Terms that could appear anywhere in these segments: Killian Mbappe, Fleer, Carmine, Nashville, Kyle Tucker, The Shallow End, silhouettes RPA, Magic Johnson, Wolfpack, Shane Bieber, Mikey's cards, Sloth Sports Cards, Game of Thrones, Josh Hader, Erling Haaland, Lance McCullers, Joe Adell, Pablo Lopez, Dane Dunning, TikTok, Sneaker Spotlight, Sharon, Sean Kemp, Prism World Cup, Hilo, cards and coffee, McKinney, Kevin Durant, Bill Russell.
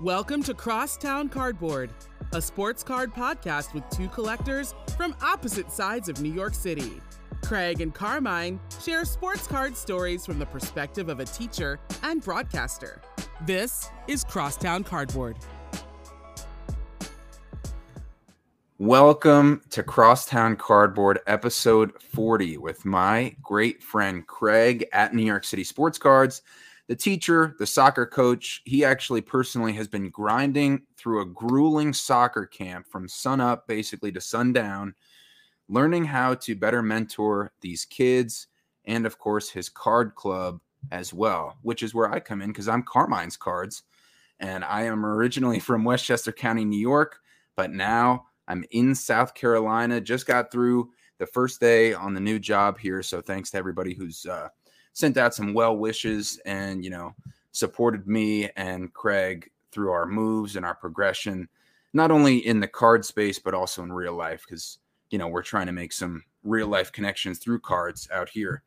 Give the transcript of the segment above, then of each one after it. Welcome to Crosstown Cardboard, a sports card podcast with two collectors from opposite sides of New York City. Craig and Carmine share sports card stories from the perspective of a teacher and broadcaster. This is Crosstown Cardboard. Welcome to Crosstown Cardboard, episode 40, with my great friend Craig at New York City Sports Cards, the teacher, the soccer coach. He actually personally has been grinding through a grueling soccer camp from sunup basically to sundown, learning how to better mentor these kids and, of course, his card club as well, which is where I come in because I'm Carmine's Cards, and I am originally from Westchester County, New York, but now I'm in South Carolina. Just got through the first day on the new job here. So thanks to everybody who's sent out some well wishes and, you know, supported me and Craig through our moves and our progression, not only in the card space, but also in real life, because, you know, we're trying to make some real life connections through cards out here.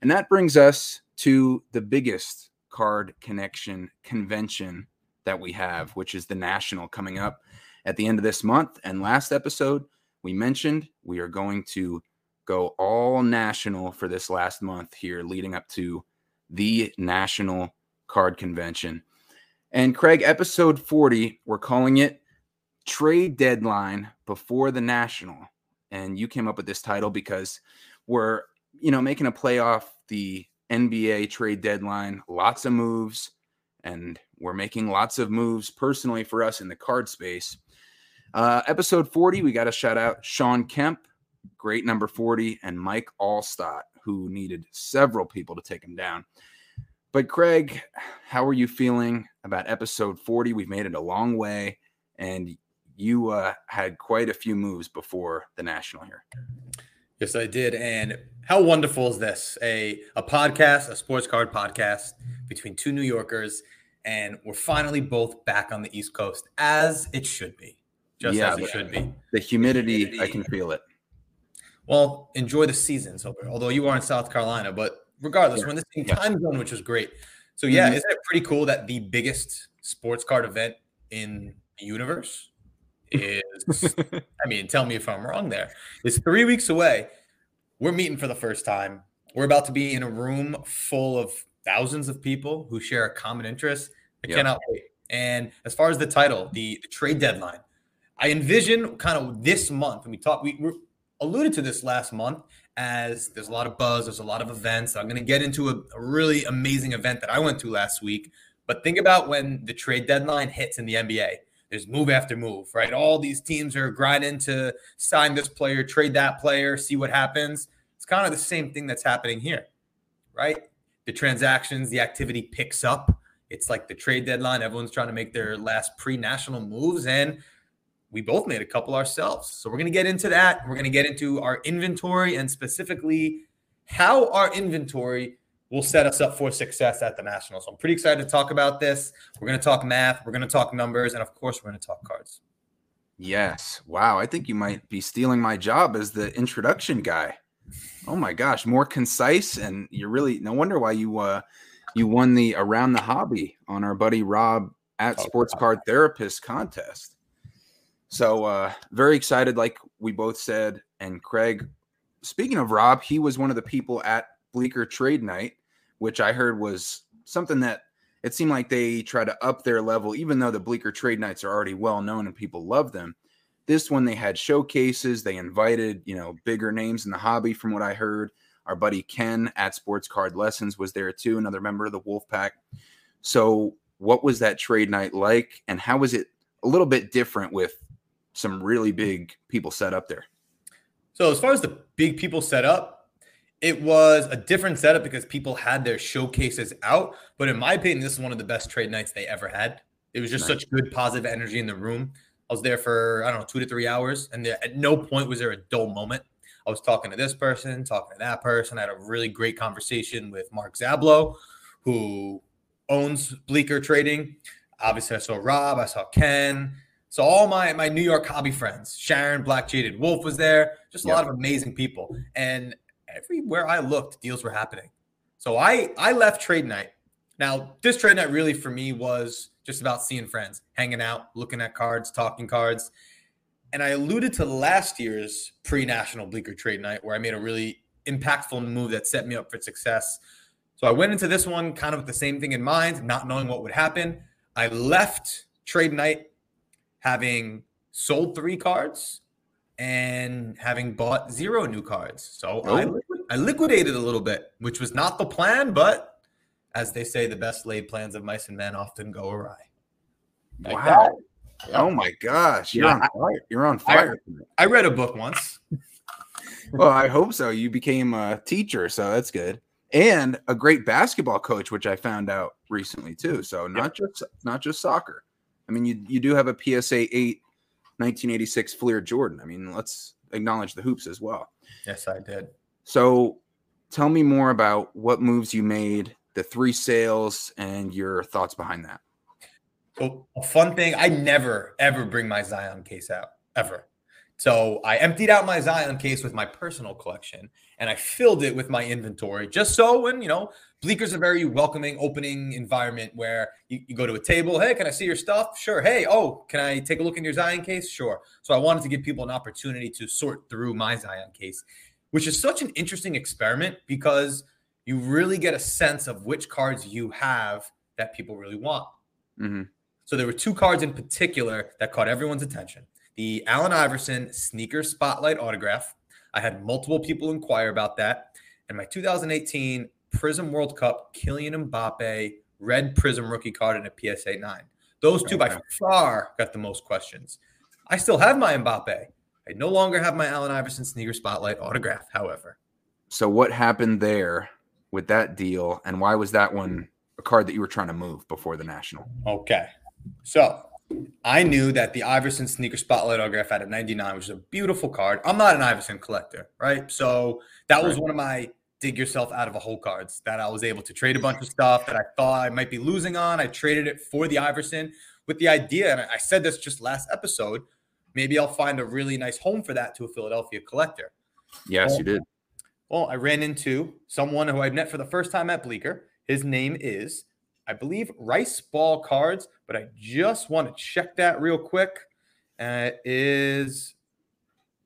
And that brings us to the biggest card convention that we have, which is the National coming up at the end of this month. And last episode, we mentioned we are going to go all national for this last month here leading up to the National Card Convention. And Craig, episode 40, we're calling it Trade Deadline Before the National. And you came up with this title because we're, you know, making a play off the NBA trade deadline, lots of moves, and we're making lots of moves personally for us in the card space. Episode 40, we got to shout out Sean Kemp, great number 40, and Mike Allstott, who needed several people to take him down. But Craig, how are you feeling about episode 40? We've made it a long way, and you had quite a few moves before the National here. Yes, I did. And how wonderful is this? A podcast, a sports card podcast between two New Yorkers, and we're finally both back on the East Coast, as it should be. As it should be. The humidity, I can feel it. Well, enjoy the season. So, although you are in South Carolina, but regardless, we're in the same time zone, which is great. So, isn't it pretty cool that the biggest sports card event in the universe is, I mean, tell me if I'm wrong there. It's 3 weeks away. We're meeting for the first time. We're about to be in a room full of thousands of people who share a common interest. I cannot wait. And as far as the title, the trade deadline, I envision kind of this month, and we alluded to this last month, as there's a lot of buzz, there's a lot of events. I'm going to get into a really amazing event that I went to last week. But think about when the trade deadline hits in the NBA. There's move after move, right? All these teams are grinding to sign this player, trade that player, see what happens. It's kind of the same thing that's happening here, right? The transactions, the activity picks up. It's like the trade deadline. Everyone's trying to make their last pre-national moves, and we both made a couple ourselves. So we're going to get into that. We're going to get into our inventory and specifically how our inventory will set us up for success at the National. So I'm pretty excited to talk about this. We're going to talk math. We're going to talk numbers. And, of course, we're going to talk cards. Yes. Wow. I think you might be stealing my job as the introduction guy. Oh, my gosh. More concise. And you're really – no wonder why you won the Around the Hobby on our buddy Rob at Sports Card Therapist contest. So very excited, like we both said. And Craig, speaking of Rob, he was one of the people at Bleecker Trade Night, which I heard was something that it seemed like they try to up their level, even though the Bleecker Trade Nights are already well known and people love them. This one, they had showcases. They invited, you know, bigger names in the hobby from what I heard. Our buddy Ken at Sports Card Lessons was there too, another member of the Wolfpack. So what was that trade night like, and how was it a little bit different with some really big people set up there? So as far as the big people set up, it was a different setup because people had their showcases out. But in my opinion, this is one of the best trade nights they ever had. It was just such good positive energy in the room. I was there for, 2 to 3 hours. And at no point was there a dull moment. I was talking to this person, talking to that person. I had a really great conversation with Mark Zablow, who owns Bleecker Trading. Obviously, I saw Rob. I saw Ken. So all my New York hobby friends, Sharon, Black Jaded Wolf was there, just a lot of amazing people. And everywhere I looked, deals were happening. So I left trade night Now, this trade night really for me was just about seeing friends, hanging out, looking at cards, talking cards. And I alluded to last year's pre-National Bleecker Trade Night where I made a really impactful move that set me up for success. So I went into this one kind of with the same thing in mind, not knowing what would happen. I left trade night having sold 3 cards and having bought 0 new cards. So I liquidated a little bit, which was not the plan, but as they say, the best laid plans of mice and men often go awry. Like wow. That. Oh my gosh. You're on fire. You're on fire. I read a book once. Well, I hope so. You became a teacher, so that's good. And a great basketball coach, which I found out recently too. So not just soccer. I mean, you do have a PSA 8 1986 Fleer Jordan. I mean, let's acknowledge the hoops as well. Yes, I did. So tell me more about what moves you made, the 3 sales, and your thoughts behind that. So a fun thing, I never, ever bring my Zion case out, ever. So I emptied out my Zion case with my personal collection, and I filled it with my inventory just so when, you know, Bleecker's a very welcoming, opening environment where you go to a table. Hey, can I see your stuff? Sure. Hey, oh, can I take a look in your Zion case? Sure. So I wanted to give people an opportunity to sort through my Zion case, which is such an interesting experiment because you really get a sense of which cards you have that people really want. Mm-hmm. So there were 2 cards in particular that caught everyone's attention. The Allen Iverson Sneaker Spotlight autograph. I had multiple people inquire about that. And my 2018 Prism World Cup Killian Mbappe red Prism rookie card and a PSA 9. Those 2 by far got the most questions. I still have my Mbappe. I no longer have my Allen Iverson Sneaker Spotlight autograph, however. So what happened there with that deal, and why was that one a card that you were trying to move before the National? Okay. So I knew that the Iverson Sneaker Spotlight autograph out of 99, which is a beautiful card. I'm not an Iverson collector, right? So that was one of my dig yourself out of a hole cards that I was able to trade a bunch of stuff that I thought I might be losing on. I traded it for the Iverson with the idea, and I said this just last episode, maybe I'll find a really nice home for that to a Philadelphia collector. Yes, you did. Well, I ran into someone who I've met for the first time at Bleecker. His name is, I believe, Rice Ball Cards, but I just want to check that real quick. It is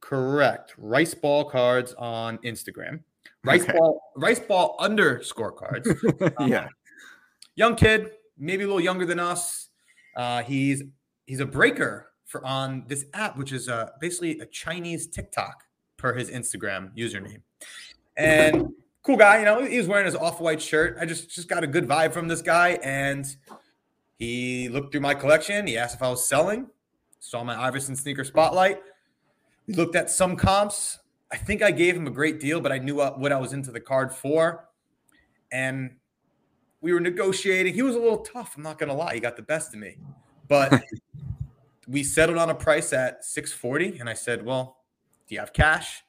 correct. Rice Ball Cards on Instagram. Rice Ball _ cards. Young kid, maybe a little younger than us. He's a breaker for on this app, which is basically a Chinese TikTok per his Instagram username. And cool guy, you know, he was wearing his off-white shirt. I just got a good vibe from this guy, and he looked through my collection. He asked if I was selling, saw my Iverson Sneaker Spotlight. He looked at some comps. I think I gave him a great deal, but I knew what I was into the card for, and we were negotiating. He was a little tough, I'm not going to lie. He got the best of me, but we settled on a price at $640, and I said, well, do you have cash?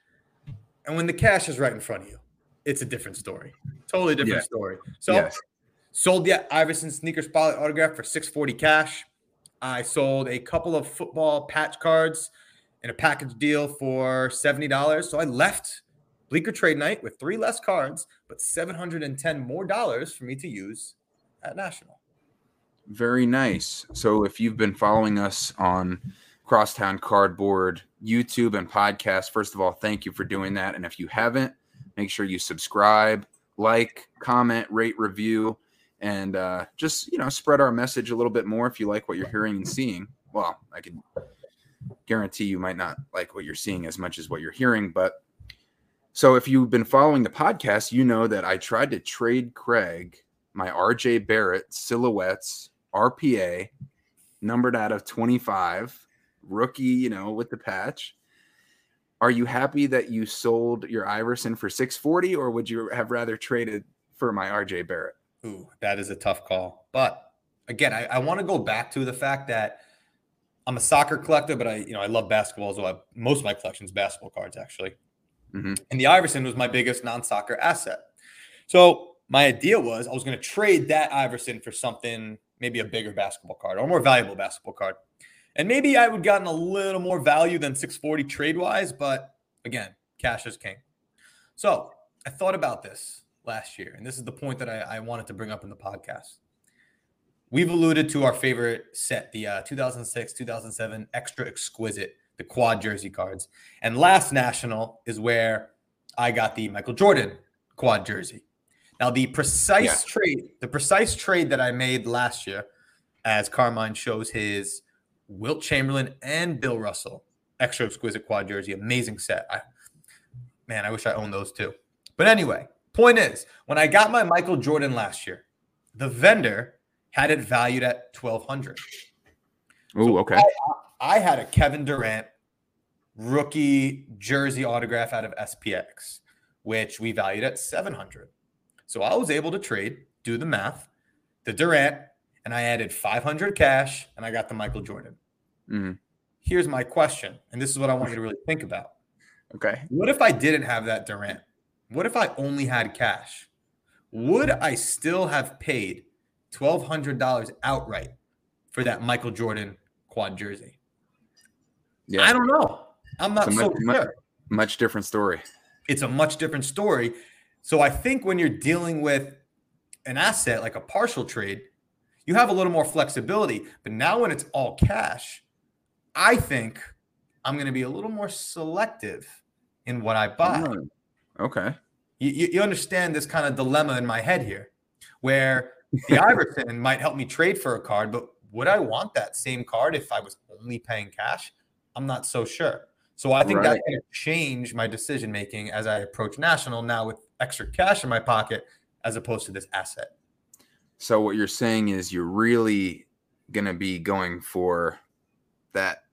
And when the cash is right in front of you, it's a different story. Totally different story. So sold the Iverson Sneaker Spotlight autograph for $640 cash. I sold a couple of football patch cards in a package deal for $70. So I left Bleecker Trade Night with 3 less cards, but $710 more for me to use at National. Very nice. So if you've been following us on Crosstown Cardboard, YouTube, and podcast, first of all, thank you for doing that. And if you haven't, make sure you subscribe, like, comment, rate, review, and just, you know, spread our message a little bit more if you like what you're hearing and seeing. Well, I can guarantee you might not like what you're seeing as much as what you're hearing. But so if you've been following the podcast, you know that I tried to trade Craig my RJ Barrett silhouettes, RPA, numbered out of 25. Rookie, you know, with the patch. Are you happy that you sold your Iverson for $640, or would you have rather traded for my RJ Barrett? Ooh, that is a tough call. But again, I want to go back to the fact that I'm a soccer collector, but I love basketball as well. Most of my collection is basketball cards, actually. Mm-hmm. And the Iverson was my biggest non-soccer asset. So my idea was I was going to trade that Iverson for something, maybe a bigger basketball card or a more valuable basketball card. And maybe I would have gotten a little more value than $640 trade-wise, but again, cash is king. So I thought about this. last year, and this is the point that I wanted to bring up in the podcast. We've alluded to our favorite set, the 2006-2007 Extra Exquisite, the quad jersey cards. And last National is where I got the Michael Jordan quad jersey. Now, the precise trade that I made last year, as Carmine shows his Wilt Chamberlain and Bill Russell Extra Exquisite quad jersey, amazing set. I wish I owned those too. But anyway, point is, when I got my Michael Jordan last year, the vendor had it valued at $1,200. Oh, okay. I had a Kevin Durant rookie jersey autograph out of SPX, which we valued at $700. So I was able to trade, do the math, the Durant, and I added $500 cash, and I got the Michael Jordan. Mm-hmm. Here's my question, and this is what I want you to really think about. Okay. What if I didn't have that Durant? What if I only had cash? Would I still have paid $1,200 outright for that Michael Jordan quad jersey? Yeah. I don't know. I'm not so sure. Much different story. It's a much different story. So I think when you're dealing with an asset like a partial trade, you have a little more flexibility. But now when it's all cash, I think I'm going to be a little more selective in what I buy. Okay. You understand this kind of dilemma in my head here where the Iverson might help me trade for a card, but would I want that same card if I was only paying cash? I'm not so sure. So I think that's going to change my decision-making as I approach National now with extra cash in my pocket as opposed to this asset. So what you're saying is you're really going to be going for that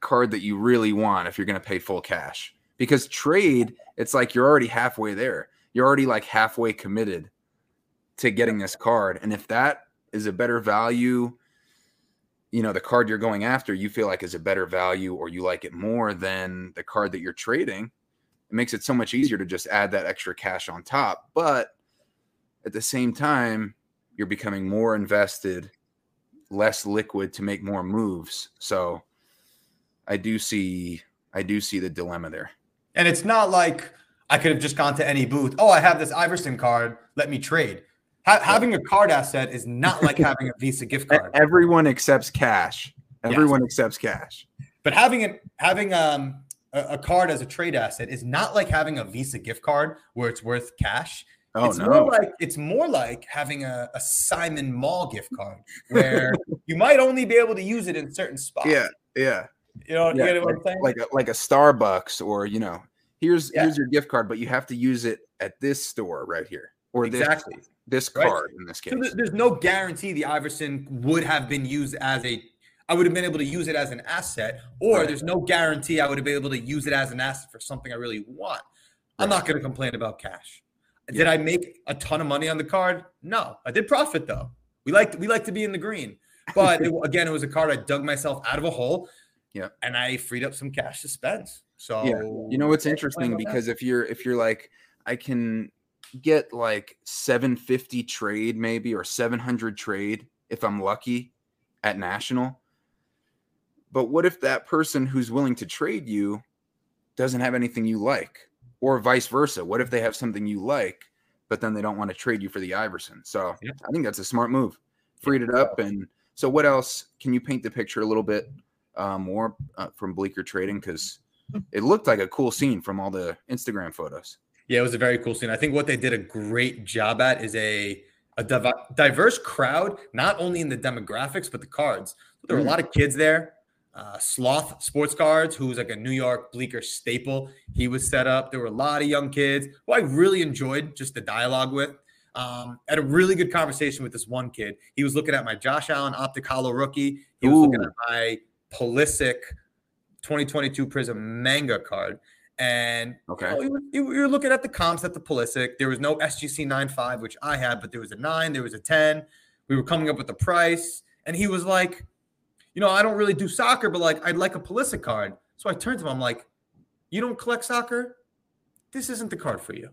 card that you really want if you're going to pay full cash. Because trade, it's like you're already halfway there. You're already like halfway committed to getting this card. And if that is a better value, you know, the card you're going after, you feel like is a better value or you like it more than the card that you're trading, it makes it so much easier to just add that extra cash on top. But at the same time, you're becoming more invested, less liquid to make more moves. So I do see the dilemma there. And it's not like I could have just gone to any booth. Oh, I have this Iverson card. Let me trade. Having a card asset is not like having a Visa gift card. Everyone accepts cash. Everyone accepts cash. But having a card as a trade asset is not like having a Visa gift card where it's worth cash. It's more like having a Simon Mall gift card where you might only be able to use it in certain spots. Yeah. You know what I'm saying? Like a Starbucks or, you know, here's your gift card, but you have to use it at this store right here or this card in this case. So there's no guarantee the Iverson would have been used as I would have been able to use it as an asset, or there's no guarantee I would have been able to use it as an asset for something I really want. I'm not going to complain about cash. Did I make a ton of money on the card? No, I did profit though. We like to be in the green, but again, it was a card I dug myself out of a hole. Yeah, and I freed up some cash to spend. So you know, it's interesting because if you're like, I can get like 750 trade maybe or 700 trade if I'm lucky at National. But what if that person who's willing to trade you doesn't have anything you like, or vice versa? What if they have something you like, but then they don't want to trade you for the Iverson? So I think that's a smart move. Freed it up. And so what else? Can you paint the picture a little bit? More from Bleecker Trading, because it looked like a cool scene from all the Instagram photos. Yeah, it was a very cool scene. I think what they did a great job at is a diverse crowd, not only in the demographics, but the cards. There were a lot of kids there. Sloth Sports Cards, who's like a New York Bleecker staple, he was set up. There were a lot of young kids who I really enjoyed just the dialogue with. Had a really good conversation with this one kid. He was looking at my Josh Allen Optic Hollow rookie. He was looking at my Pulisic 2022 Prism manga card, and you're looking at the comps at the Pulisic. There was no SGC 9.5, which I had, but there was a 9, there was a 10. We were coming up with the price, and he was like, you know, I don't really do soccer, but like I'd like a Pulisic card. So I turned to him, I'm like, you don't collect soccer? This isn't the card for you.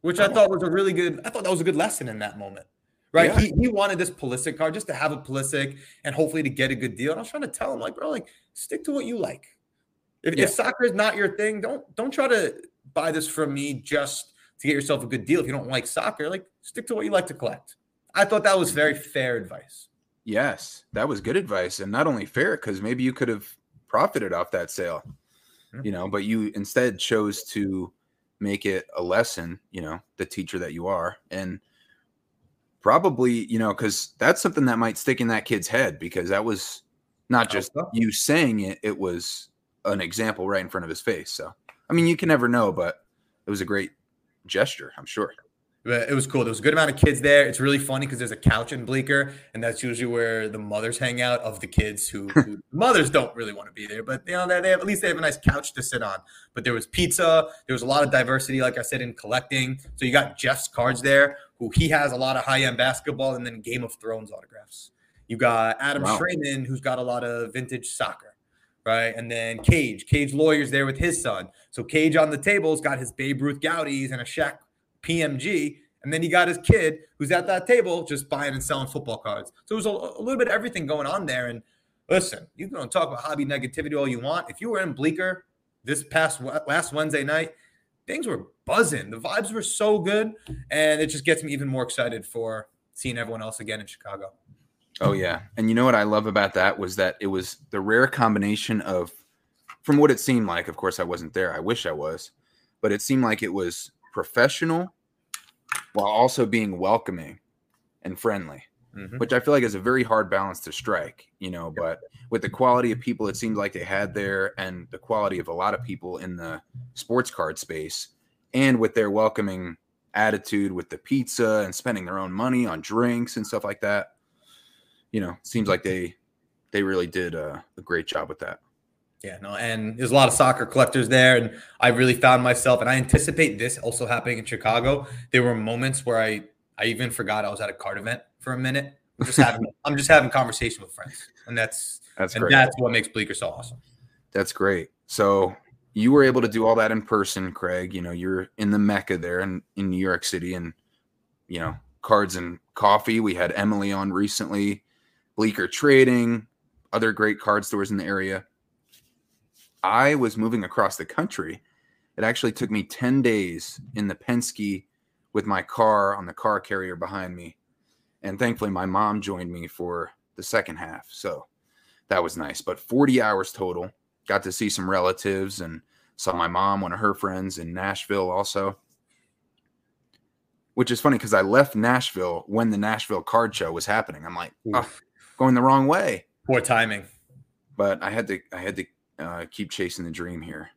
Which I thought that was a good lesson in that moment. Right, yeah. He wanted this Pulisic card just to have a Pulisic and hopefully to get a good deal. And I was trying to tell him, like, bro, like, stick to what you like. If soccer is not your thing, don't try to buy this from me just to get yourself a good deal. If you don't like soccer, like, stick to what you like to collect. I thought that was very fair advice. Yes, that was good advice. And not only fair, because maybe you could have profited off that sale, you know, but you instead chose to make it a lesson, you know, the teacher that you are. And probably, you know, because that's something that might stick in that kid's head, because that was not just you saying it, it was an example right in front of his face. So, I mean, you can never know, but it was a great gesture, I'm sure. It was cool. There was a good amount of kids there. It's really funny because there's a couch in Bleecker, and that's usually where the mothers hang out of the kids who mothers don't really want to be there, but you know, they have, at least they have a nice couch to sit on. But there was pizza. There was a lot of diversity, like I said, in collecting. So you got Jeff's cards there, who he has a lot of high-end basketball and then Game of Thrones autographs. You got Adam Schraman, who's got a lot of vintage soccer, right? And then Cage. Cage Lawyer's there with his son. So Cage on the table's got his Babe Ruth Gowdies and a Shaq PMG, and then he got his kid who's at that table just buying and selling football cards. So it was a little bit of everything going on there. And listen, you can talk about hobby negativity all you want. If you were in Bleecker this past last Wednesday night, things were buzzing. The vibes were so good, and it just gets me even more excited for seeing everyone else again in Chicago. Oh, yeah. And you know what I love about that was that it was the rare combination of, from what it seemed like, of course I wasn't there, I wish I was, but it seemed like it was professional while also being welcoming and friendly, which I feel like is a very hard balance to strike, you know, but with the quality of people it seemed like they had there and the quality of a lot of people in the sports card space and with their welcoming attitude with the pizza and spending their own money on drinks and stuff like that, you know, it seems like they really did a great job with that. Yeah, no, and there's a lot of soccer collectors there, and I really found myself, and I anticipate this also happening in Chicago. There were moments where I even forgot I was at a card event for a minute. I'm just having conversation with friends, and that's great. That's what makes Bleecker so awesome. That's great. So you were able to do all that in person, Craig. You know, you're in the Mecca there in New York City, and you know, cards and coffee. We had Emily on recently, Bleecker Trading, other great card stores in the area. I was moving across the country. It actually took me 10 days in the Penske with my car on the car carrier behind me. And thankfully, my mom joined me for the second half. So that was nice. But 40 hours total. Got to see some relatives and saw my mom, one of her friends in Nashville also. Which is funny because I left Nashville when the Nashville card show was happening. I'm like, going the wrong way. Poor timing. But I had to keep chasing the dream here.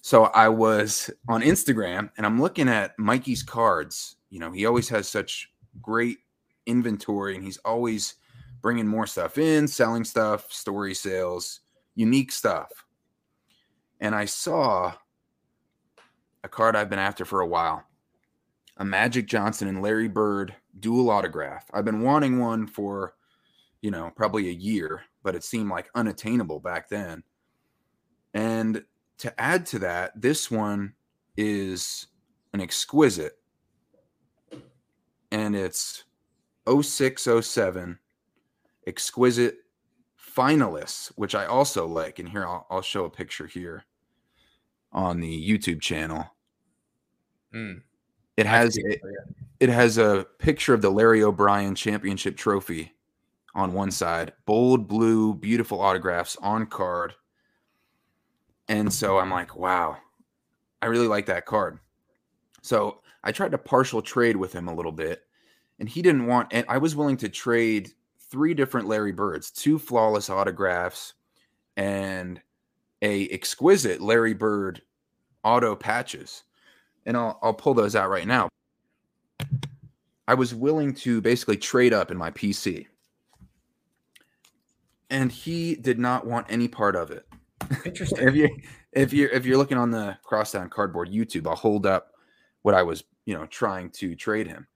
So I was on Instagram and I'm looking at Mikey's cards. You know, he always has such great inventory and he's always bringing more stuff in, selling stuff, story sales, unique stuff. And I saw a card I've been after for a while, a Magic Johnson and Larry Bird dual autograph. I've been wanting one for, you know, probably a year, but it seemed like unattainable back then. And to add to that, this one is an exquisite, and it's 0607 exquisite finalists, which I also like. And here I'll show a picture here on the YouTube channel. It has a picture of the Larry O'Brien championship trophy on one side, bold blue, beautiful autographs on card. And so I'm like, wow, I really like that card. So I tried to partial trade with him a little bit, and he didn't want, and I was willing to trade 3 different Larry Birds, 2 flawless autographs and a exquisite Larry Bird auto patches. And I'll pull those out right now. I was willing to basically trade up in my PC, and he did not want any part of it. Interesting. If you're looking on the Crosstown Cardboard YouTube, I'll hold up what I was, you know, trying to trade him.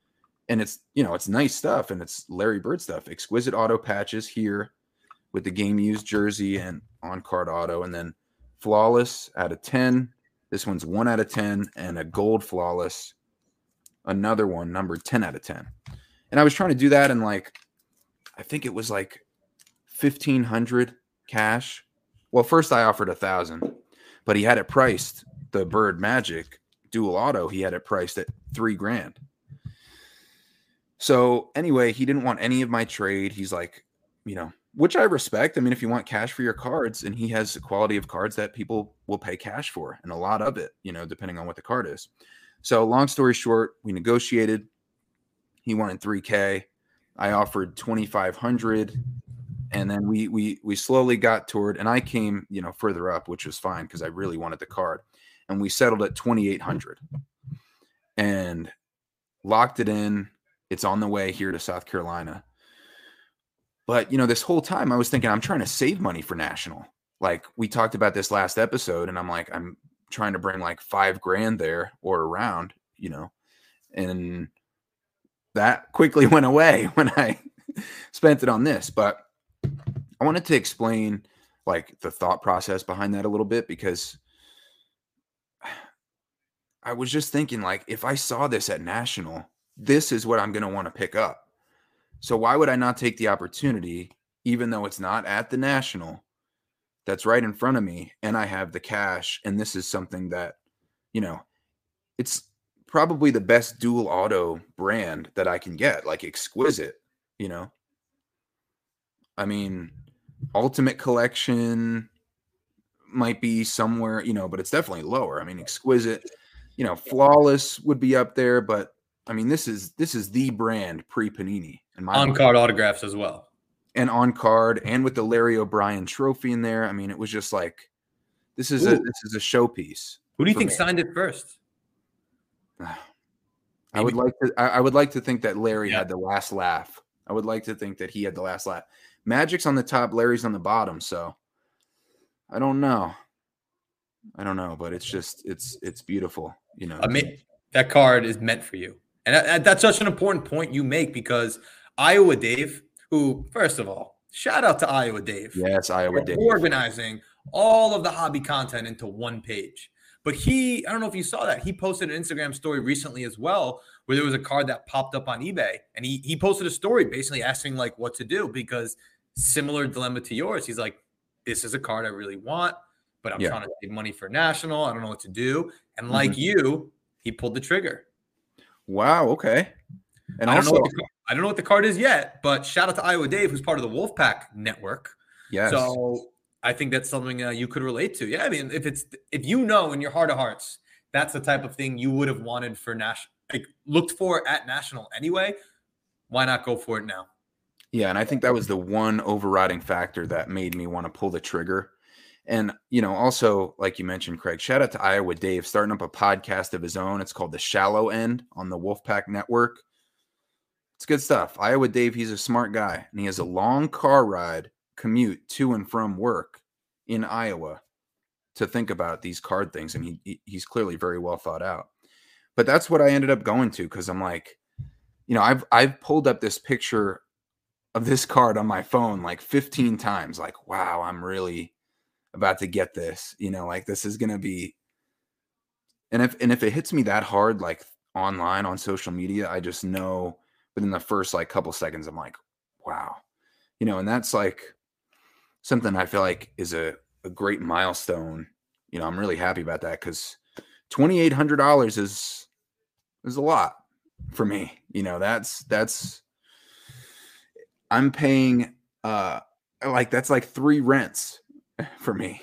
And it's, you know, it's nice stuff, and it's Larry Bird stuff. Exquisite auto patches here with the game used jersey and on card auto, and then flawless out of 10. This one's 1 out of 10, and a gold flawless, another one numbered 10 out of 10. And I was trying to do that in like, I think it was like 1,500 cash. Well, first I offered 1,000, but he had it priced, the Bird Magic, dual auto he had it priced at $3,000. So anyway, he didn't want any of my trade. He's like, you know, which I respect. I mean, if you want cash for your cards, and he has the quality of cards that people will pay cash for, and a lot of it, you know, depending on what the card is. So long story short, we negotiated. He wanted $3,000. I offered $2,500, and then we slowly got toward, and I came, you know, further up, which was fine because I really wanted the card, and we settled at $2,800 and locked it in. It's on the way here to South Carolina. But, you know, this whole time I was thinking, I'm trying to save money for National. Like, we talked about this last episode, and I'm like, I'm trying to bring like $5,000 there or around, you know, and that quickly went away when I spent it on this. But I wanted to explain like the thought process behind that a little bit, because I was just thinking, like, if I saw this at National, this is what I'm going to want to pick up. So why would I not take the opportunity, even though it's not at the National, that's right in front of me, and I have the cash, and this is something that, you know, it's probably the best dual auto brand that I can get, like Exquisite, you know? I mean, Ultimate Collection might be somewhere, you know, but it's definitely lower. I mean, Exquisite, you know, Flawless would be up there, but I mean, this is the brand pre-Panini. On-card autographs as well. And on-card, and with the Larry O'Brien trophy in there. I mean, it was just like, this is a showpiece. Who do you think signed it first? I would like to think that Larry had the last laugh. I would like to think that he had the last laugh. Magic's on the top, Larry's on the bottom, so I don't know. But it's just it's beautiful, you know. That card is meant for you. And that's such an important point you make, because Iowa Dave, who, first of all, shout out to Iowa Dave. Yes, Iowa Dave. Organizing all of the hobby content into one page. But he, I don't know if you saw that, he posted an Instagram story recently as well, where there was a card that popped up on eBay. And he posted a story basically asking, like, what to do, because similar dilemma to yours. He's like, this is a card I really want, but I'm trying to save money for National. I don't know what to do. And like you, he pulled the trigger. Wow. Okay. And I don't know what the card is yet, but shout out to Iowa Dave, who's part of the Wolfpack network. Yes. So I think that's something you could relate to. Yeah. I mean, if you know in your heart of hearts, that's the type of thing you would have wanted for National, like looked for at National anyway, why not go for it now? Yeah. And I think that was the one overriding factor that made me want to pull the trigger. And, you know, also, like you mentioned, Craig, shout out to Iowa Dave, starting up a podcast of his own. It's called The Shallow End on the Wolfpack Network. It's good stuff. Iowa Dave, he's a smart guy, and he has a long car ride commute to and from work in Iowa to think about these card things. And he's clearly very well thought out. But that's what I ended up going to, because I'm like, you know, I've pulled up this picture of this card on my phone like 15 times. Like, wow, I'm really about to get this, you know, like this is going to be, and if it hits me that hard, like online on social media, I just know within the first like couple seconds, I'm like, wow, you know, and that's like something I feel like is a great milestone. You know, I'm really happy about that, because $2,800 is a lot for me. You know, I'm paying, like, that's like 3 rents. For me,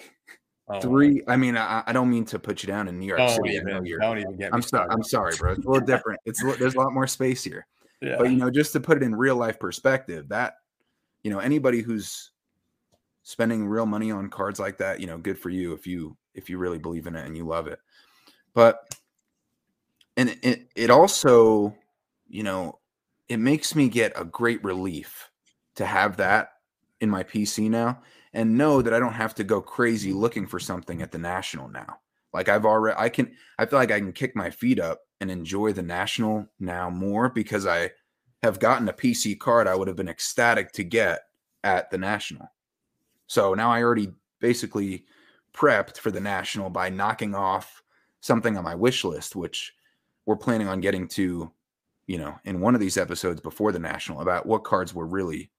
I mean, I don't mean to put you down in New York City. I'm sorry, bro. It's a little different. There's a lot more space here. Yeah. But, you know, just to put it in real life perspective, that, you know, anybody who's spending real money on cards like that, you know, good for you if you really believe in it and you love it. But, and it also, you know, it makes me get a great relief to have that in my PC now, and know that I don't have to go crazy looking for something at the National now. Like I feel like I can kick my feet up and enjoy the National now more, because I have gotten a PC card I would have been ecstatic to get at the National. So now I already basically prepped for the National by knocking off something on my wish list, which we're planning on getting to, you know, in one of these episodes before the National, about what cards we're really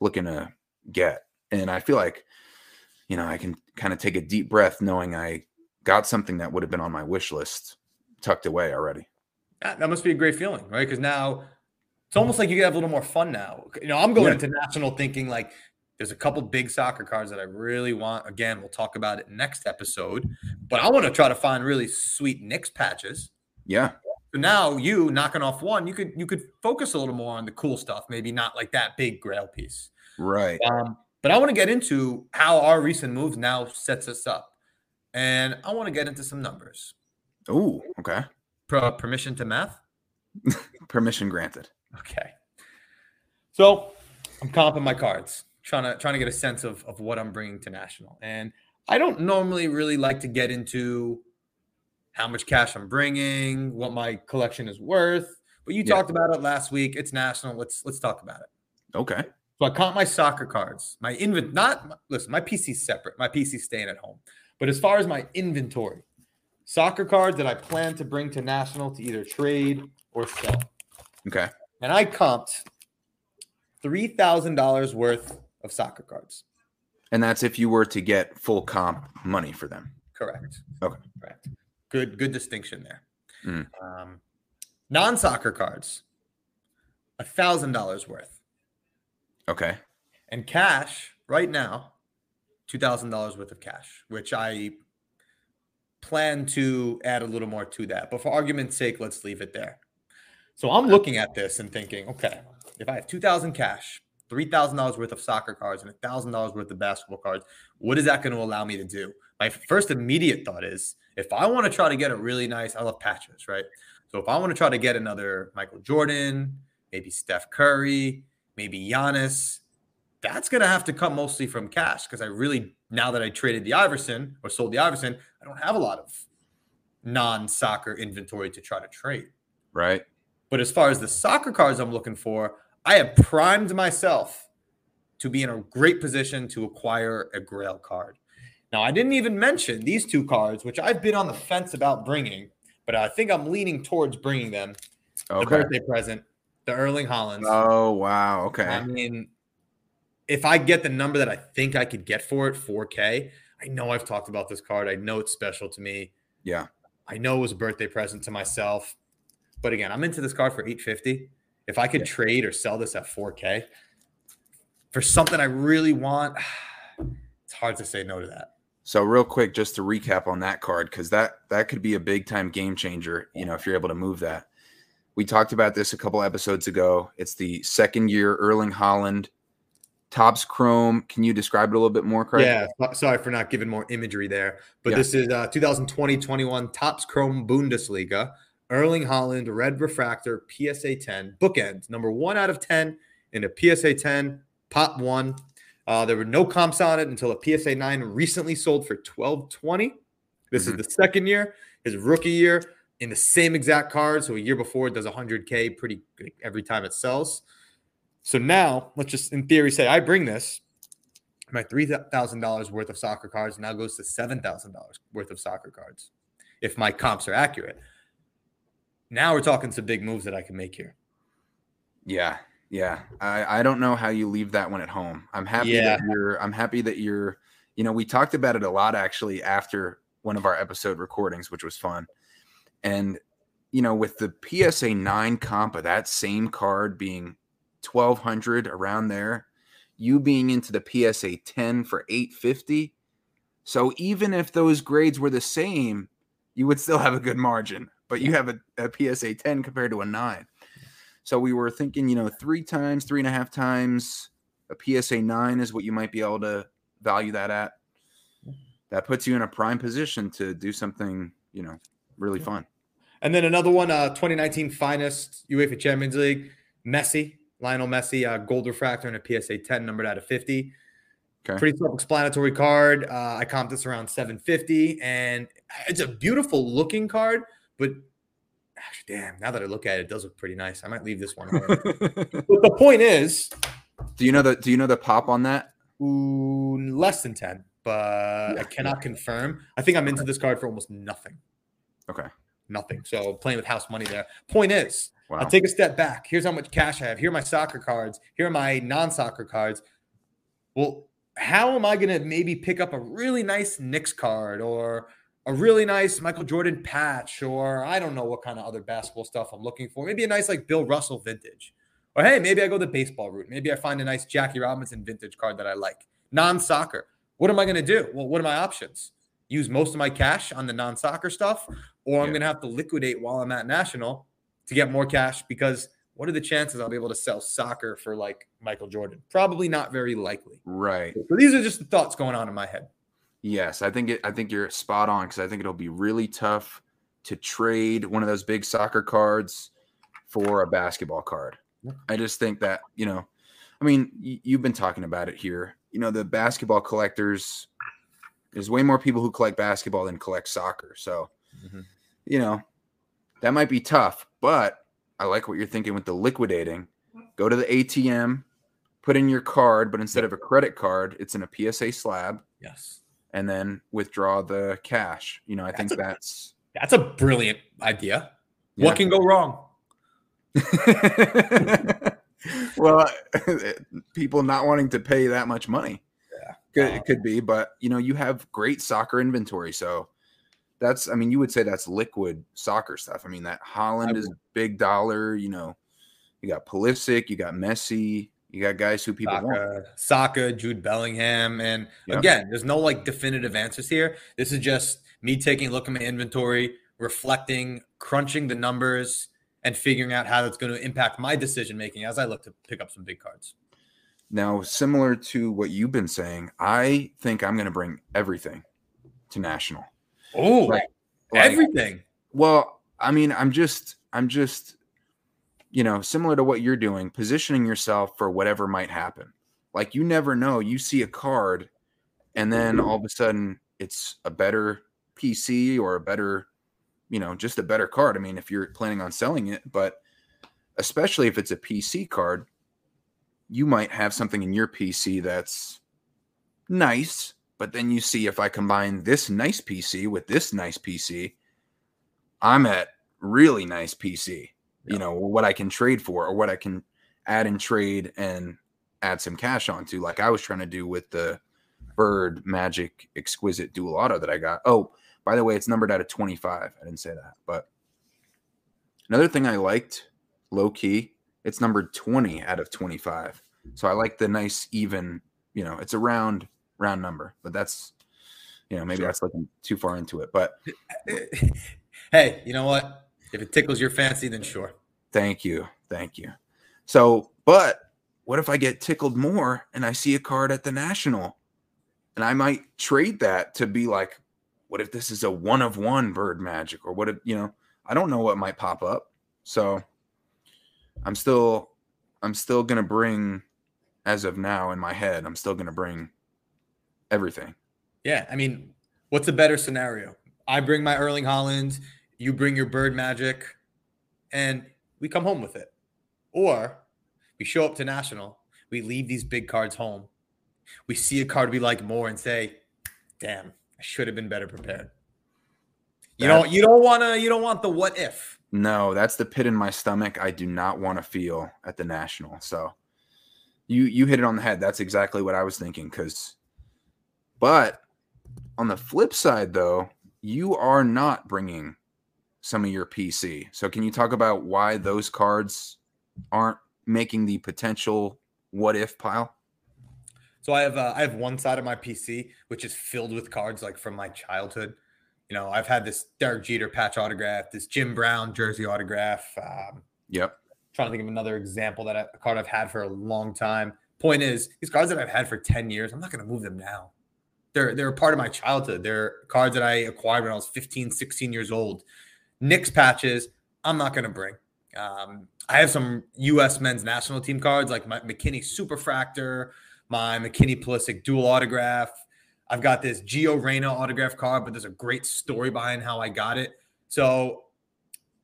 looking to get. And I feel like, you know, I can kind of take a deep breath knowing I got something that would have been on my wish list tucked away already. That must be a great feeling, right? Because now it's almost like you can have a little more fun now. You know, I'm going into national thinking like there's a couple big soccer cards that I really want. Again, we'll talk about it next episode. But I want to try to find really sweet Knicks patches. Yeah. So now you knocking off one, you could focus a little more on the cool stuff, maybe not like that big grail piece. Right. But I want to get into how our recent moves now sets us up. And I want to get into some numbers. Oh, okay. Permission to math? Permission granted. Okay. So I'm comping my cards, trying to get a sense of what I'm bringing to National. And I don't normally really like to get into how much cash I'm bringing, what my collection is worth. But you talked about it last week. It's National. Let's talk about it. Okay. So I count my soccer cards. My my PC's separate. My PC's staying at home. But as far as my inventory, soccer cards that I plan to bring to National to either trade or sell. Okay. And I comped $3,000 worth of soccer cards. And that's if you were to get full comp money for them. Correct. Okay. Correct. Good distinction there. Non-soccer cards, $1,000 worth. Okay. And cash right now, $2,000 worth of cash, which I plan to add a little more to that. But for argument's sake, let's leave it there. So I'm looking at this and thinking, okay, if I have $2,000 cash, $3,000 worth of soccer cards, and $1,000 worth of basketball cards, what is that going to allow me to do? My first immediate thought is, if I want to try to get a really nice, I love patches, right? So if I want to try to get another Michael Jordan, maybe Steph Curry, maybe Giannis, that's going to have to come mostly from cash because I really, now that I traded the Iverson or sold the Iverson, I don't have a lot of non-soccer inventory to try to trade. Right. But as far as the soccer cards I'm looking for, I have primed myself to be in a great position to acquire a Grail card. Now, I didn't even mention these two cards, which I've been on the fence about bringing, but I think I'm leaning towards bringing them. Okay. The birthday present, the Erling Haaland. Oh, wow. Okay. I mean, if I get the number that I think I could get for it, 4K, I know I've talked about this card. I know it's special to me. Yeah. I know it was a birthday present to myself. But again, I'm into this card for $850. If I could trade or sell this at 4K for something I really want, it's hard to say no to that. So real quick, just to recap on that card, because that could be a big-time game changer, you know, if you're able to move that. We talked about this a couple episodes ago. It's the second-year Erling Haaland. Topps Chrome, can you describe it a little bit more, Craig? Yeah, sorry for not giving more imagery there. But this is 2020-21 Topps Chrome Bundesliga, Erling Haaland, Red Refractor, PSA 10, bookend, number 1 out of 10 in a PSA 10, Pop 1. There were no comps on it until a PSA 9 recently sold for $12.20. This is the second year, his rookie year, in the same exact card. So a year before, it does $100K pretty good every time it sells. So now, let's just, in theory, say I bring this. My $3,000 worth of soccer cards now goes to $7,000 worth of soccer cards, if my comps are accurate. Now we're talking some big moves that I can make here. Yeah. I don't know how you leave that one at home. I'm happy that you're – you know, we talked about it a lot, actually, after one of our episode recordings, which was fun. And, you know, with the PSA 9 comp of that same card being – 1,200 around there, you being into the PSA 10 for 850. So even if those grades were the same, you would still have a good margin, but you have a PSA 10 compared to a 9. So we were thinking, you know, 3.5 times a PSA 9 is what you might be able to value that at. That puts you in a prime position to do something, you know, really fun. And then another one, 2019 finest UEFA Champions League, Messi. Lionel Messi, gold refractor and a PSA 10 numbered out of 50. Okay. Pretty self-explanatory card. I comped this around 750, and it's a beautiful looking card, but actually, damn, now that I look at it, it does look pretty nice. I might leave this one alone. But the point is, do you know the pop on that? Ooh, less than 10, but I cannot confirm. I think I'm into this card for almost nothing. Okay. Nothing. So playing with house money there. Point is, wow. I'll take a step back. Here's how much cash I have. Here are my soccer cards. Here are my non-soccer cards. Well, how am I going to maybe pick up a really nice Knicks card or a really nice Michael Jordan patch, or I don't know what kind of other basketball stuff I'm looking for. Maybe a nice like Bill Russell vintage. Or, hey, maybe I go the baseball route. Maybe I find a nice Jackie Robinson vintage card that I like. Non-soccer. What am I going to do? Well, what are my options? Use most of my cash on the non-soccer stuff, or I'm going to have to liquidate while I'm at National to get more cash, because what are the chances I'll be able to sell soccer for like Michael Jordan? Probably not very likely. Right. So these are just the thoughts going on in my head. Yes, I think you're spot on, because I think it'll be really tough to trade one of those big soccer cards for a basketball card. I just think that, you know, I mean, you've been talking about it here. You know, the basketball collectors, there's way more people who collect basketball than collect soccer. So, you know, that might be tough, but I like what you're thinking with the liquidating. Go to the ATM, put in your card, but instead of a credit card, it's in a PSA slab. Yes. And then withdraw the cash. You know, I think that's a brilliant idea. Yeah. What can go wrong? Well, people not wanting to pay that much money, it could be, but you know, you have great soccer inventory, so that's, I mean, you would say that's liquid soccer stuff. I mean, that Haaland is big dollar. You know, you got Pulisic, you got Messi, you got guys who people want. Saka, Jude Bellingham, and again, there's no like definitive answers here. This is just me taking a look at my inventory, reflecting, crunching the numbers, and figuring out how that's going to impact my decision-making as I look to pick up some big cards. Now, similar to what you've been saying, I think I'm going to bring everything to National. Oh, like, everything. Well, I mean, I'm just, you know, similar to what you're doing, positioning yourself for whatever might happen. Like, you never know. You see a card, and then all of a sudden it's a better PC or a better, you know, just a better card. I mean, if you're planning on selling it, but especially if it's a PC card, you might have something in your PC that's nice, but then you see, if I combine this nice PC with this nice PC, I'm at really nice PC, you know, what I can trade for, or what I can add and trade and add some cash onto, like I was trying to do with the Bird Magic Exquisite Dual Auto that I got. Oh, by the way, it's numbered out of 25. I didn't say that. But another thing I liked, low-key, it's numbered 20 out of 25. So I like the nice, even, you know, it's a round number. But that's, you know, maybe that's looking too far into it. But, hey, you know what? If it tickles your fancy, then sure. Thank you. Thank you. So, but what if I get tickled more and I see a card at the National? And I might trade that to be like, what if this is a one-of-one Bird Magic? Or what if, you know, I don't know what might pop up. So I'm still going to bring, as of now in my head, I'm still going to bring everything. Yeah, I mean, what's a better scenario? I bring my Erling Haaland, you bring your Bird Magic, and we come home with it. Or we show up to National, we leave these big cards home, we see a card we like more and say, damn, I should have been better prepared. You don't want the what if. No, that's the pit in my stomach I do not want to feel at the National. So you hit it on the head. That's exactly what I was thinking. But on the flip side, though, you are not bringing some of your PC. So can you talk about why those cards aren't making the potential what if pile? So I have one side of my PC, which is filled with cards like from my childhood. You know, I've had this Derek Jeter patch autograph, this Jim Brown jersey autograph. Trying to think of another example that a card I've had for a long time. Point is, these cards that I've had for 10 years, I'm not going to move them now. They're a part of my childhood. They're cards that I acquired when I was 15, 16 years old. Knicks patches, I'm not going to bring. I have some U.S. men's national team cards like my McKinney Superfractor, my McKinney Pulisic dual autograph. I've got this Gio Reyna autograph card, but there's a great story behind how I got it. So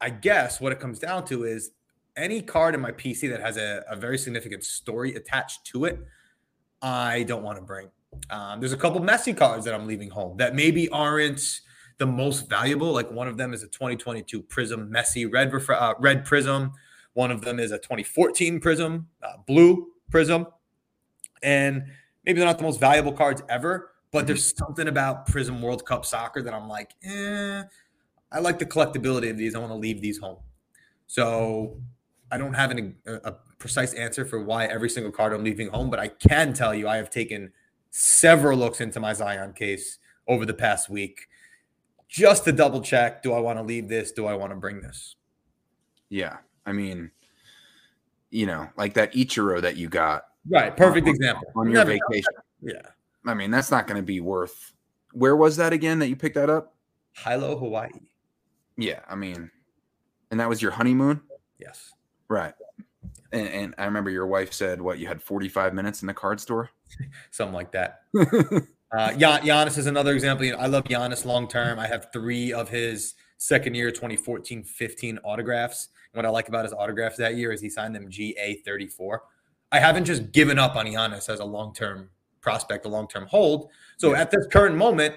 I guess what it comes down to is any card in my PC that has a very significant story attached to it, I don't want to bring. There's a couple messy cards that I'm leaving home that maybe aren't the most valuable. Like one of them is a 2022 Prism Messi red Prism. One of them is a 2014 Prism, blue Prism. And maybe they're not the most valuable cards ever, But there's something about Prism World Cup soccer that I'm like, I like the collectability of these. I want to leave these home. So I don't have a precise answer for why every single card I'm leaving home, but I can tell you I have taken several looks into my Zion case over the past week just to double check, do I want to leave this? Do I want to bring this? Yeah. I mean, you know, like that Ichiro that you got. Right. Perfect example. On your vacation. Yeah. I mean, that's not going to be worth. Where was that again that you picked that up? Hilo, Hawaii. Yeah. I mean, and that was your honeymoon? Yes. Right. And I remember your wife said, what, you had 45 minutes in the card store? Something like that. Giannis is another example. You know, I love Giannis long-term. I have three of his second year, 2014-15 autographs. And what I like about his autographs that year is he signed them GA34. I haven't just given up on Giannis as a long-term prospect, a long-term hold. So at this current moment,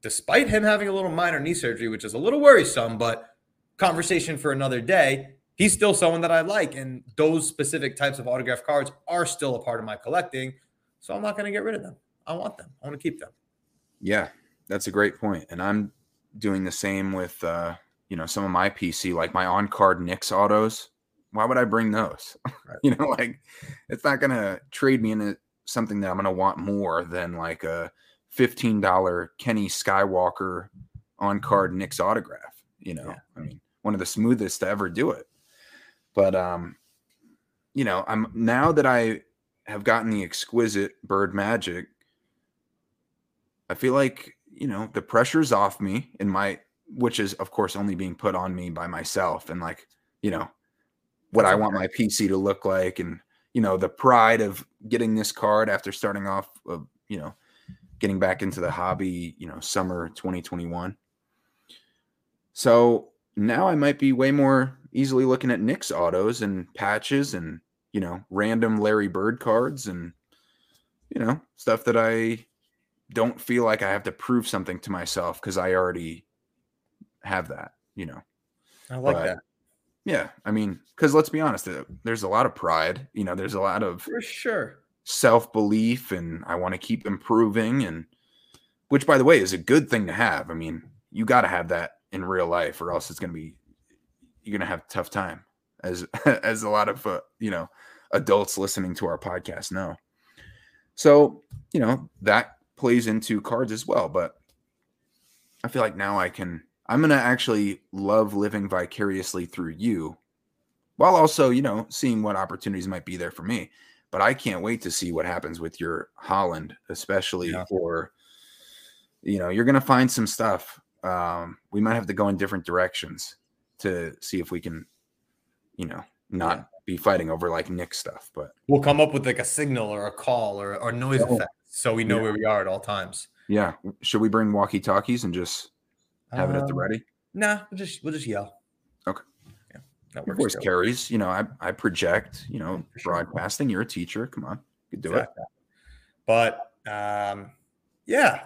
despite him having a little minor knee surgery, which is a little worrisome, but conversation for another day, he's still someone that I like, and those specific types of autograph cards are still a part of my collecting, so I'm not going to get rid of them. I want them. I want to keep them. Yeah, that's a great point, and I'm doing the same with you know, some of my PC, like my on-card Knicks autos. Why would I bring those? Right. You know, like it's not going to trade me into something that I'm going to want more than like a $15 Kenny Skywalker on-card Knicks autograph. You know, yeah. I mean, one of the smoothest to ever do it. But, you know, I'm now that I have gotten the exquisite Bird Magic, I feel like, you know, the pressure's off me in my, which is, of course, only being put on me by myself and like, you know, what I want my PC to look like and, you know, the pride of getting this card after starting off, of, you know, getting back into the hobby, you know, summer 2021. So now I might be way more easily looking at Knicks autos and patches and, you know, random Larry Bird cards and, you know, stuff that I don't feel like I have to prove something to myself because I already have that, you know. I like that. Yeah. I mean, because let's be honest, there's a lot of pride, you know, there's a lot of for sure self-belief and I want to keep improving, and which, by the way, is a good thing to have. I mean, you got to have that in real life or else it's going to be, you're going to have a tough time, as a lot of, you know, adults listening to our podcast know. So, you know, that plays into cards as well. But I feel like now I'm going to actually love living vicariously through you while also, you know, seeing what opportunities might be there for me. But I can't wait to see what happens with your Haaland, especially for, you know, you're going to find some stuff. We might have to go in different directions to see if we can, you know, not be fighting over like Nick stuff, but we'll come up with like a signal or a call or noise effect. So we know where we are at all times. Yeah. Should we bring walkie talkies and just have it at the ready? Nah, we'll just yell. Okay. Yeah. That works. Your voice carries, you know, I project, you know, broadcasting, you're a teacher. Come on. You can do it. But, yeah,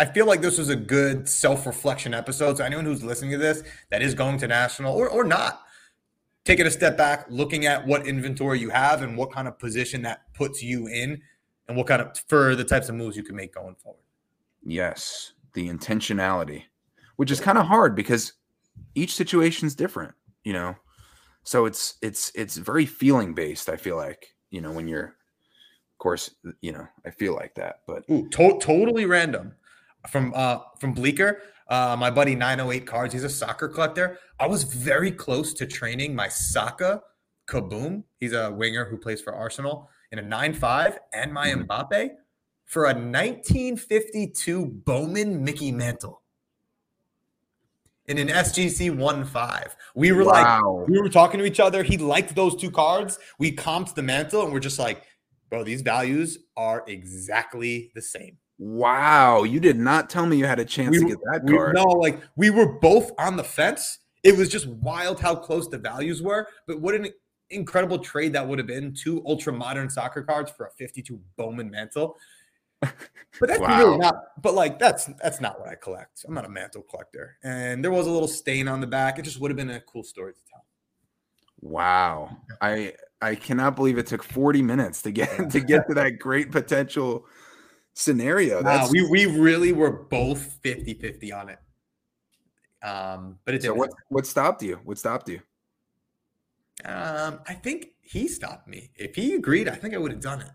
I feel like this was a good self-reflection episode. So anyone who's listening to this that is going to National or not, take it a step back, looking at what inventory you have and what kind of position that puts you in and what kind of for the types of moves you can make going forward. Yes, the intentionality, which is kind of hard because each situation is different, you know. So it's very feeling based, I feel like, you know, when you're, of course, you know, I feel like that. But totally random. From Bleecker, my buddy 908 Cards, he's a soccer collector. I was very close to training my Saka Kaboom. He's a winger who plays for Arsenal in a 9.5 and my Mbappe for a 1952 Bowman Mickey Mantle in an SGC 1.5. We were like, we were talking to each other. He liked those two cards. We comped the Mantle and we're just like, bro, these values are exactly the same. Wow, you did not tell me you had a chance to get that card. No, like we were both on the fence. It was just wild how close the values were. But what an incredible trade that would have been, two ultra modern soccer cards for a 52 Bowman Mantle. But that's really not. But like that's not what I collect. I'm not a Mantle collector. And there was a little stain on the back. It just would have been a cool story to tell. Wow, I cannot believe it took 40 minutes to get to that great potential scenario. Wow, we really were both 50-50 on it. But it didn't. So what stopped you? What stopped you? I think he stopped me. If he agreed, I think I would have done it.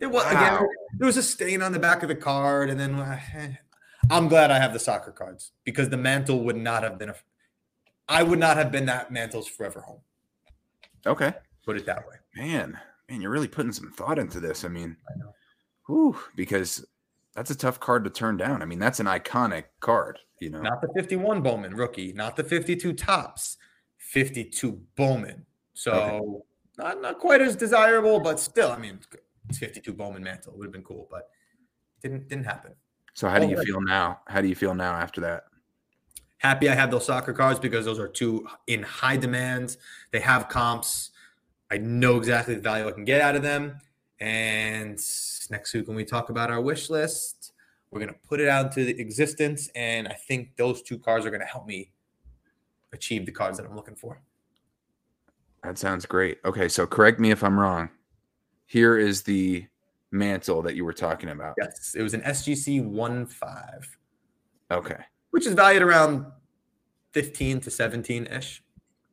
It was, wow. Again, there was a stain on the back of the card, and then I'm glad I have the soccer cards because the mantle would not have been I would not have been that mantle's forever home. Okay, put it that way. Man, you're really putting some thought into this. I mean, I know. Whew, because that's a tough card to turn down. I mean, that's an iconic card, you know. Not the 51 Bowman rookie, not the 52 Topps, 52 Bowman. So okay. not quite as desirable, but still, I mean, it's 52 Bowman mantle. It would have been cool, but didn't happen. So how do you feel now? How do you feel now after that? Happy I have those soccer cards because those are two in high demand. They have comps. I know exactly the value I can get out of them. And next week when we talk about our wish list, we're going to put it out into existence. And I think those two cards are going to help me achieve the cards that I'm looking for. That sounds great. Okay, so correct me if I'm wrong. Here is the mantle that you were talking about. Yes, it was an SGC 1/5. Okay. Which is valued around 15 to 17-ish.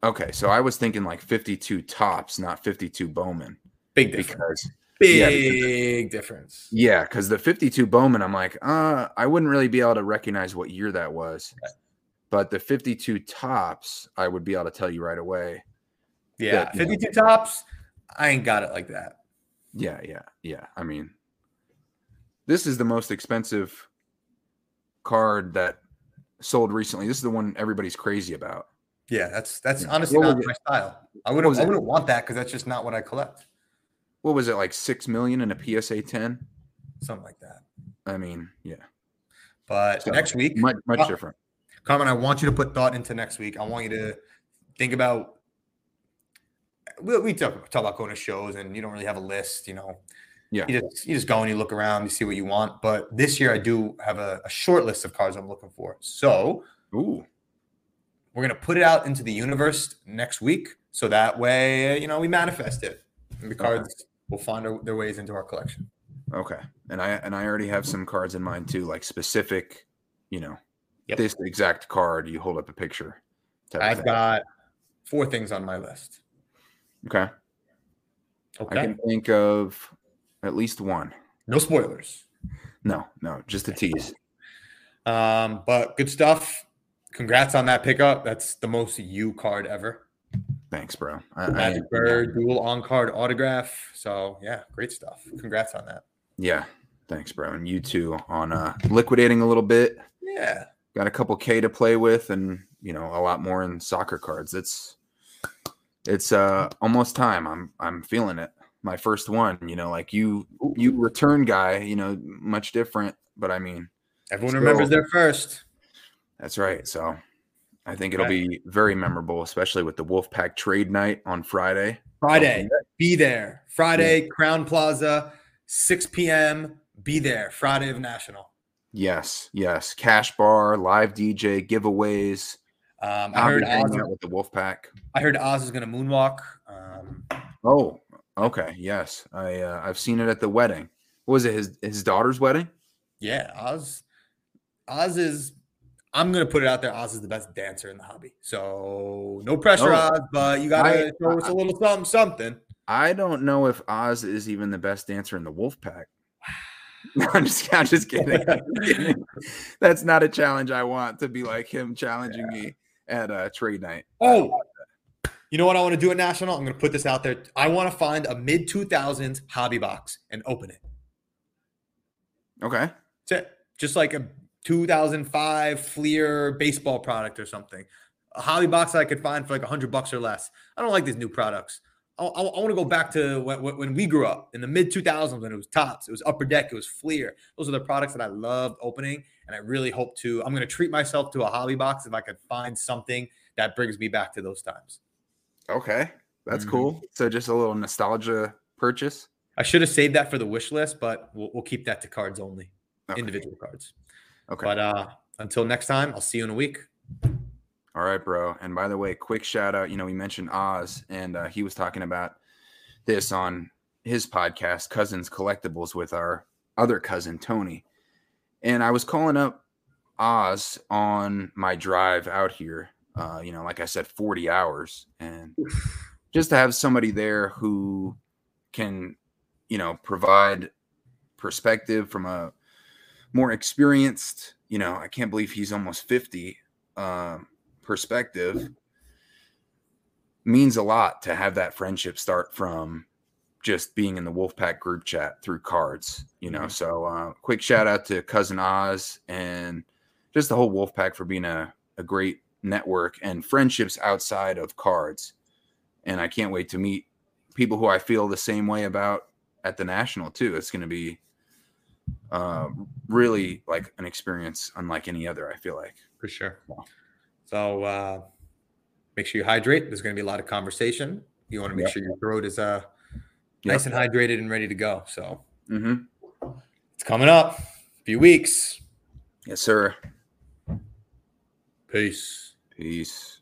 Okay, so I was thinking like 52 Topps, not 52 Bowman. Big difference. Big difference. Yeah, because the 52 Bowman, I'm like, I wouldn't really be able to recognize what year that was. Okay. But the 52 Topps, I would be able to tell you right away. Yeah, that, 52 Topps, I ain't got it like that. Yeah. I mean, this is the most expensive card that sold recently. This is the one everybody's crazy about. Yeah, that's honestly not my style. I wouldn't want that because that's just not what I collect. What was it, like $6 million in a PSA 10? Something like that. I mean, yeah. But so next week, much different. Carmine, I want you to put thought into next week. I want you to think about. We talk about going to shows, and you don't really have a list, you know. Yeah. You just go and you look around, you see what you want. But this year, I do have a short list of cards I'm looking for. So, we're gonna put it out into the universe next week, so that way, you know, we manifest it, and the cards will find their ways into our collection. Okay. And I already have some cards in mind too, like specific, you know, this exact card. You hold up a picture. I've got 4 things on my list. Okay. I can think of at least one. No spoilers. No, just a tease. But good stuff. Congrats on that pickup. That's the most you card ever. Thanks, bro. Magic Bird, dual on-card autograph. So, yeah, great stuff. Congrats on that. Yeah, thanks, bro. And you too on liquidating a little bit. Yeah. Got a couple K to play with and, you know, a lot more in soccer cards. It's almost time. I'm feeling it. My first one, you know, like you return guy, you know, much different. But I mean, everyone remembers their first. That's right. So I think it'll be very memorable, especially with the Wolfpack Trade Night on Friday. Be there. Friday, Crown Plaza, 6 p.m. Be there. Friday of National. Yes. Cash bar, live DJ, giveaways. I heard Oz out with the Wolfpack. I heard Oz is going to moonwalk. Okay. Yes, I've seen it at the wedding. What was it, his daughter's wedding? Yeah, Oz is. I'm going to put it out there. Oz is the best dancer in the hobby. So no pressure, Oz, but you got to show us a little something. I don't know if Oz is even the best dancer in the Wolfpack. No, I'm just kidding. That's not a challenge I want to be like him challenging me at trade night. Oh, you know what I want to do at National? I'm going to put this out there. I want to find a mid-2000s hobby box and open it. Okay. That's it. Just like a 2005 Fleer baseball product or something. A hobby box that I could find for like $100 or less. I don't like these new products. I want to go back to when we grew up in the mid-2000s when it was Topps. It was Upper Deck. It was Fleer. Those are the products that I loved opening, and I really hope to. I'm going to treat myself to a hobby box if I could find something that brings me back to those times. Okay, that's cool. So just a little nostalgia purchase. I should have saved that for the wish list, but we'll keep that to cards only, individual cards. Okay. But until next time, I'll see you in a week. All right, bro. And by the way, quick shout out. You know, we mentioned Oz, and he was talking about this on his podcast, Cousins Collectibles, with our other cousin, Tony. And I was calling up Oz on my drive out here, you know, like I said, 40 hours. And just to have somebody there who can, you know, provide perspective from a more experienced, you know, I can't believe he's almost 50 perspective means a lot to have that friendship start from just being in the Wolfpack group chat through cards, you know. So quick shout out to Cousin Oz and just the whole Wolfpack for being a great network and friendships outside of cards. And I can't wait to meet people who I feel the same way about at the National too. It's going to be really like an experience unlike any other, I feel like. For sure. Wow. So make sure you hydrate. There's going to be a lot of conversation. You want to make sure your throat is nice and hydrated and ready to go. So it's coming up. A few weeks. Yes, sir. Peace. Peace.